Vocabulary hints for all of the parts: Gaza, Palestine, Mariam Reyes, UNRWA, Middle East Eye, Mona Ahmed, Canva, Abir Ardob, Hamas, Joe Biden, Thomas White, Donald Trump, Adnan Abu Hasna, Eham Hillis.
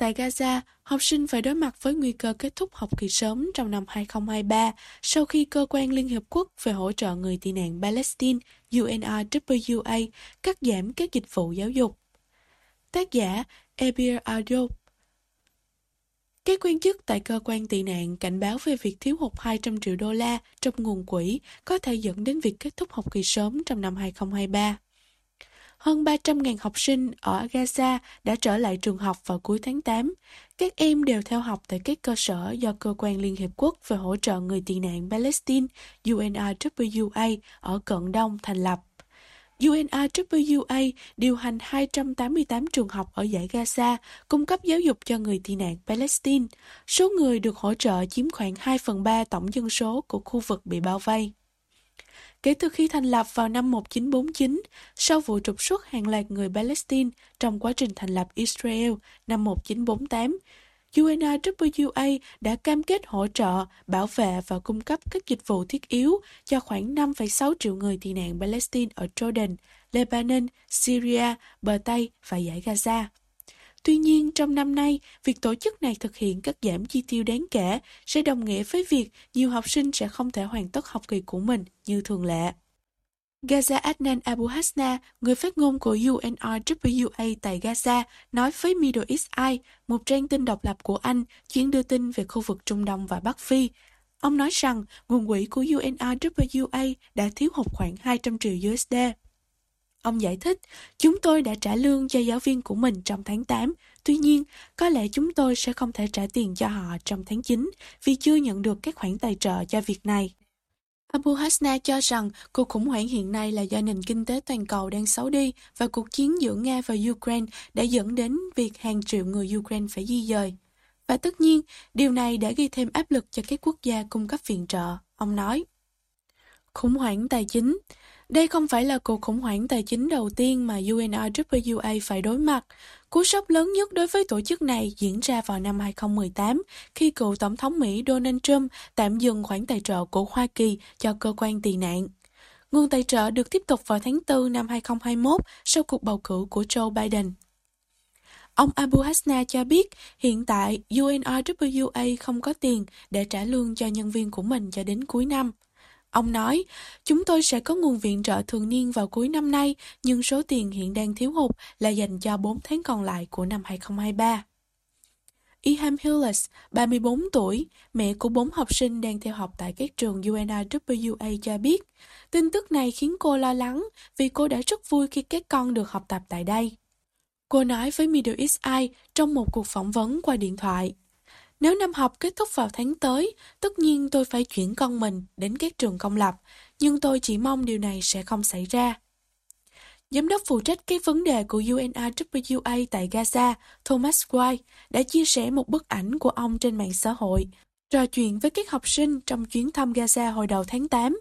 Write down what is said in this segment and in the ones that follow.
Tại Gaza, học sinh phải đối mặt với nguy cơ kết thúc học kỳ sớm trong năm 2023 sau khi Cơ quan Liên Hiệp Quốc về hỗ trợ người tị nạn Palestine UNRWA cắt giảm các dịch vụ giáo dục. Tác giả Abir Ardob. Các quan chức tại cơ quan tị nạn cảnh báo về việc thiếu hụt $200 triệu trong nguồn quỹ có thể dẫn đến việc kết thúc học kỳ sớm trong năm 2023. Hơn 300.000 học sinh ở Gaza đã trở lại trường học vào cuối tháng 8. Các em đều theo học tại các cơ sở do Cơ quan Liên Hiệp Quốc về hỗ trợ người tị nạn Palestine UNRWA ở Cận Đông thành lập. UNRWA điều hành 288 trường học ở dải Gaza, cung cấp giáo dục cho người tị nạn Palestine. Số người được hỗ trợ chiếm khoảng 2/3 tổng dân số của khu vực bị bao vây. Kể từ khi thành lập vào năm 1949, sau vụ trục xuất hàng loạt người Palestine trong quá trình thành lập Israel năm 1948, UNRWA đã cam kết hỗ trợ, bảo vệ và cung cấp các dịch vụ thiết yếu cho khoảng 5,6 triệu người tị nạn Palestine ở Jordan, Lebanon, Syria, bờ Tây và dải Gaza. Tuy nhiên, trong năm nay, việc tổ chức này thực hiện cắt giảm chi tiêu đáng kể sẽ đồng nghĩa với việc nhiều học sinh sẽ không thể hoàn tất học kỳ của mình như thường lệ. Gaza Adnan Abu Hasna, người phát ngôn của UNRWA tại Gaza, nói với Middle East Eye, một trang tin độc lập của Anh, chuyên đưa tin về khu vực Trung Đông và Bắc Phi. Ông nói rằng nguồn quỹ của UNRWA đã thiếu hụt khoảng $200 triệu. Ông giải thích, chúng tôi đã trả lương cho giáo viên của mình trong tháng 8, tuy nhiên, có lẽ chúng tôi sẽ không thể trả tiền cho họ trong tháng 9 vì chưa nhận được các khoản tài trợ cho việc này. Abu Hasna cho rằng cuộc khủng hoảng hiện nay là do nền kinh tế toàn cầu đang xấu đi và cuộc chiến giữa Nga và Ukraine đã dẫn đến việc hàng triệu người Ukraine phải di dời. Và tất nhiên, điều này đã gây thêm áp lực cho các quốc gia cung cấp viện trợ, ông nói. Khủng hoảng tài chính. Đây không phải là cuộc khủng hoảng tài chính đầu tiên mà UNRWA phải đối mặt. Cú sốc lớn nhất đối với tổ chức này diễn ra vào năm 2018 khi cựu Tổng thống Mỹ Donald Trump tạm dừng khoản tài trợ của Hoa Kỳ cho cơ quan tị nạn. Nguồn tài trợ được tiếp tục vào tháng 4 năm 2021 sau cuộc bầu cử của Joe Biden. Ông Abu Hasna cho biết hiện tại UNRWA không có tiền để trả lương cho nhân viên của mình cho đến cuối năm. Ông nói, chúng tôi sẽ có nguồn viện trợ thường niên vào cuối năm nay, nhưng số tiền hiện đang thiếu hụt là dành cho 4 tháng còn lại của năm 2023. Eham Hillis, 34 tuổi, mẹ của 4 học sinh đang theo học tại các trường UNRWA cho biết, tin tức này khiến cô lo lắng vì cô đã rất vui khi các con được học tập tại đây. Cô nói với Middle East Eye trong một cuộc phỏng vấn qua điện thoại. Nếu năm học kết thúc vào tháng tới, tất nhiên tôi phải chuyển con mình đến các trường công lập, nhưng tôi chỉ mong điều này sẽ không xảy ra. Giám đốc phụ trách các vấn đề của UNRWA tại Gaza, Thomas White, đã chia sẻ một bức ảnh của ông trên mạng xã hội, trò chuyện với các học sinh trong chuyến thăm Gaza hồi đầu tháng 8.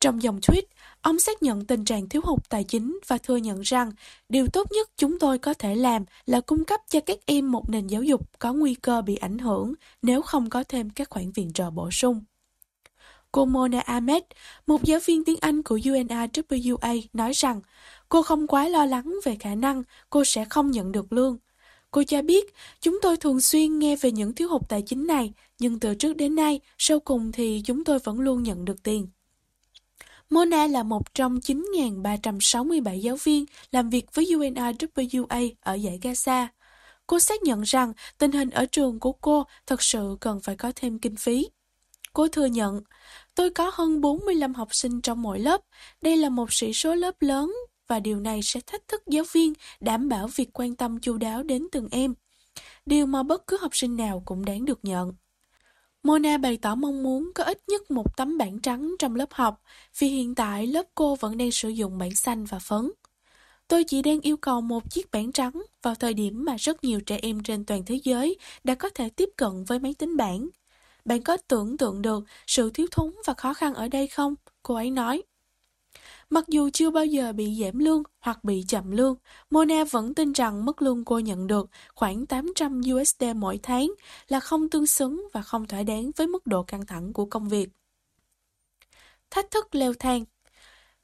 Trong dòng tweet, ông xác nhận tình trạng thiếu hụt tài chính và thừa nhận rằng điều tốt nhất chúng tôi có thể làm là cung cấp cho các em một nền giáo dục có nguy cơ bị ảnh hưởng nếu không có thêm các khoản viện trợ bổ sung. Cô Mona Ahmed, một giáo viên tiếng Anh của UNRWA, nói rằng cô không quá lo lắng về khả năng cô sẽ không nhận được lương. Cô cho biết, chúng tôi thường xuyên nghe về những thiếu hụt tài chính này, nhưng từ trước đến nay, sau cùng thì chúng tôi vẫn luôn nhận được tiền. Mona là một trong 9.367 giáo viên làm việc với UNRWA ở dải Gaza. Cô xác nhận rằng tình hình ở trường của cô thật sự cần phải có thêm kinh phí. Cô thừa nhận, tôi có hơn 45 học sinh trong mỗi lớp. Đây là một sĩ số lớp lớn và điều này sẽ thách thức giáo viên đảm bảo việc quan tâm chu đáo đến từng em. Điều mà bất cứ học sinh nào cũng đáng được nhận. Mona bày tỏ mong muốn có ít nhất một tấm bảng trắng trong lớp học, vì hiện tại lớp cô vẫn đang sử dụng bảng xanh và phấn. Tôi chỉ đang yêu cầu một chiếc bảng trắng vào thời điểm mà rất nhiều trẻ em trên toàn thế giới đã có thể tiếp cận với máy tính bảng. Bạn có tưởng tượng được sự thiếu thốn và khó khăn ở đây không? Cô ấy nói. Mặc dù chưa bao giờ bị giảm lương hoặc bị chậm lương, Mona vẫn tin rằng mức lương cô nhận được khoảng $800 mỗi tháng là không tương xứng và không thỏa đáng với mức độ căng thẳng của công việc. Thách thức leo thang.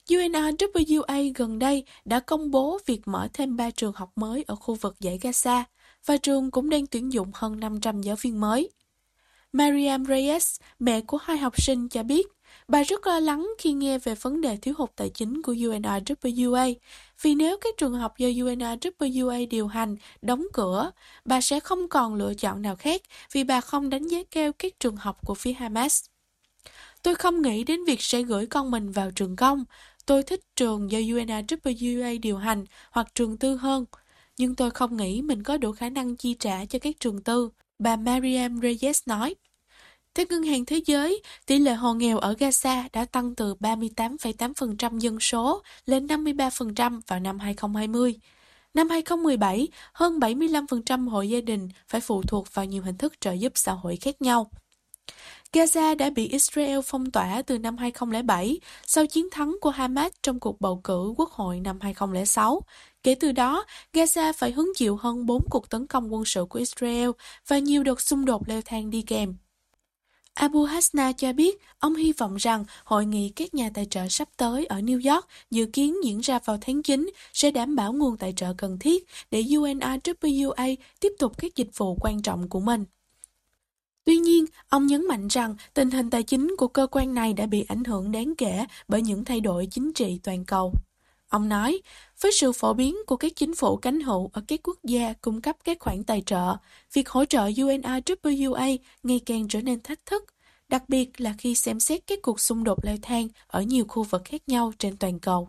UNRWA gần đây đã công bố việc mở thêm 3 trường học mới ở khu vực dải Gaza. và trường cũng đang tuyển dụng hơn 500 giáo viên mới. Mariam Reyes, mẹ của hai học sinh, cho biết bà rất lo lắng khi nghe về vấn đề thiếu hụt tài chính của UNRWA, vì nếu các trường học do UNRWA điều hành đóng cửa, bà sẽ không còn lựa chọn nào khác vì bà không đánh giá cao các trường học của phía Hamas. Tôi không nghĩ đến việc sẽ gửi con mình vào trường công. Tôi thích trường do UNRWA điều hành hoặc trường tư hơn, nhưng tôi không nghĩ mình có đủ khả năng chi trả cho các trường tư, bà Mariam Reyes nói. Theo Ngân hàng Thế giới, tỷ lệ hộ nghèo ở Gaza đã tăng từ 38,8% dân số lên 53% vào năm 2020. Năm 2017, hơn 75% hộ gia đình phải phụ thuộc vào nhiều hình thức trợ giúp xã hội khác nhau. Gaza đã bị Israel phong tỏa từ năm 2007 sau chiến thắng của Hamas trong cuộc bầu cử quốc hội năm 2006. Kể từ đó, Gaza phải hứng chịu hơn 4 cuộc tấn công quân sự của Israel và nhiều đợt xung đột leo thang đi kèm. Abu Hasna cho biết ông hy vọng rằng hội nghị các nhà tài trợ sắp tới ở New York dự kiến diễn ra vào tháng 9 sẽ đảm bảo nguồn tài trợ cần thiết để UNRWA tiếp tục các dịch vụ quan trọng của mình. Tuy nhiên, ông nhấn mạnh rằng tình hình tài chính của cơ quan này đã bị ảnh hưởng đáng kể bởi những thay đổi chính trị toàn cầu. Ông nói, với sự phổ biến của các chính phủ cánh hữu ở các quốc gia cung cấp các khoản tài trợ, việc hỗ trợ UNRWA ngày càng trở nên thách thức, đặc biệt là khi xem xét các cuộc xung đột leo thang ở nhiều khu vực khác nhau trên toàn cầu.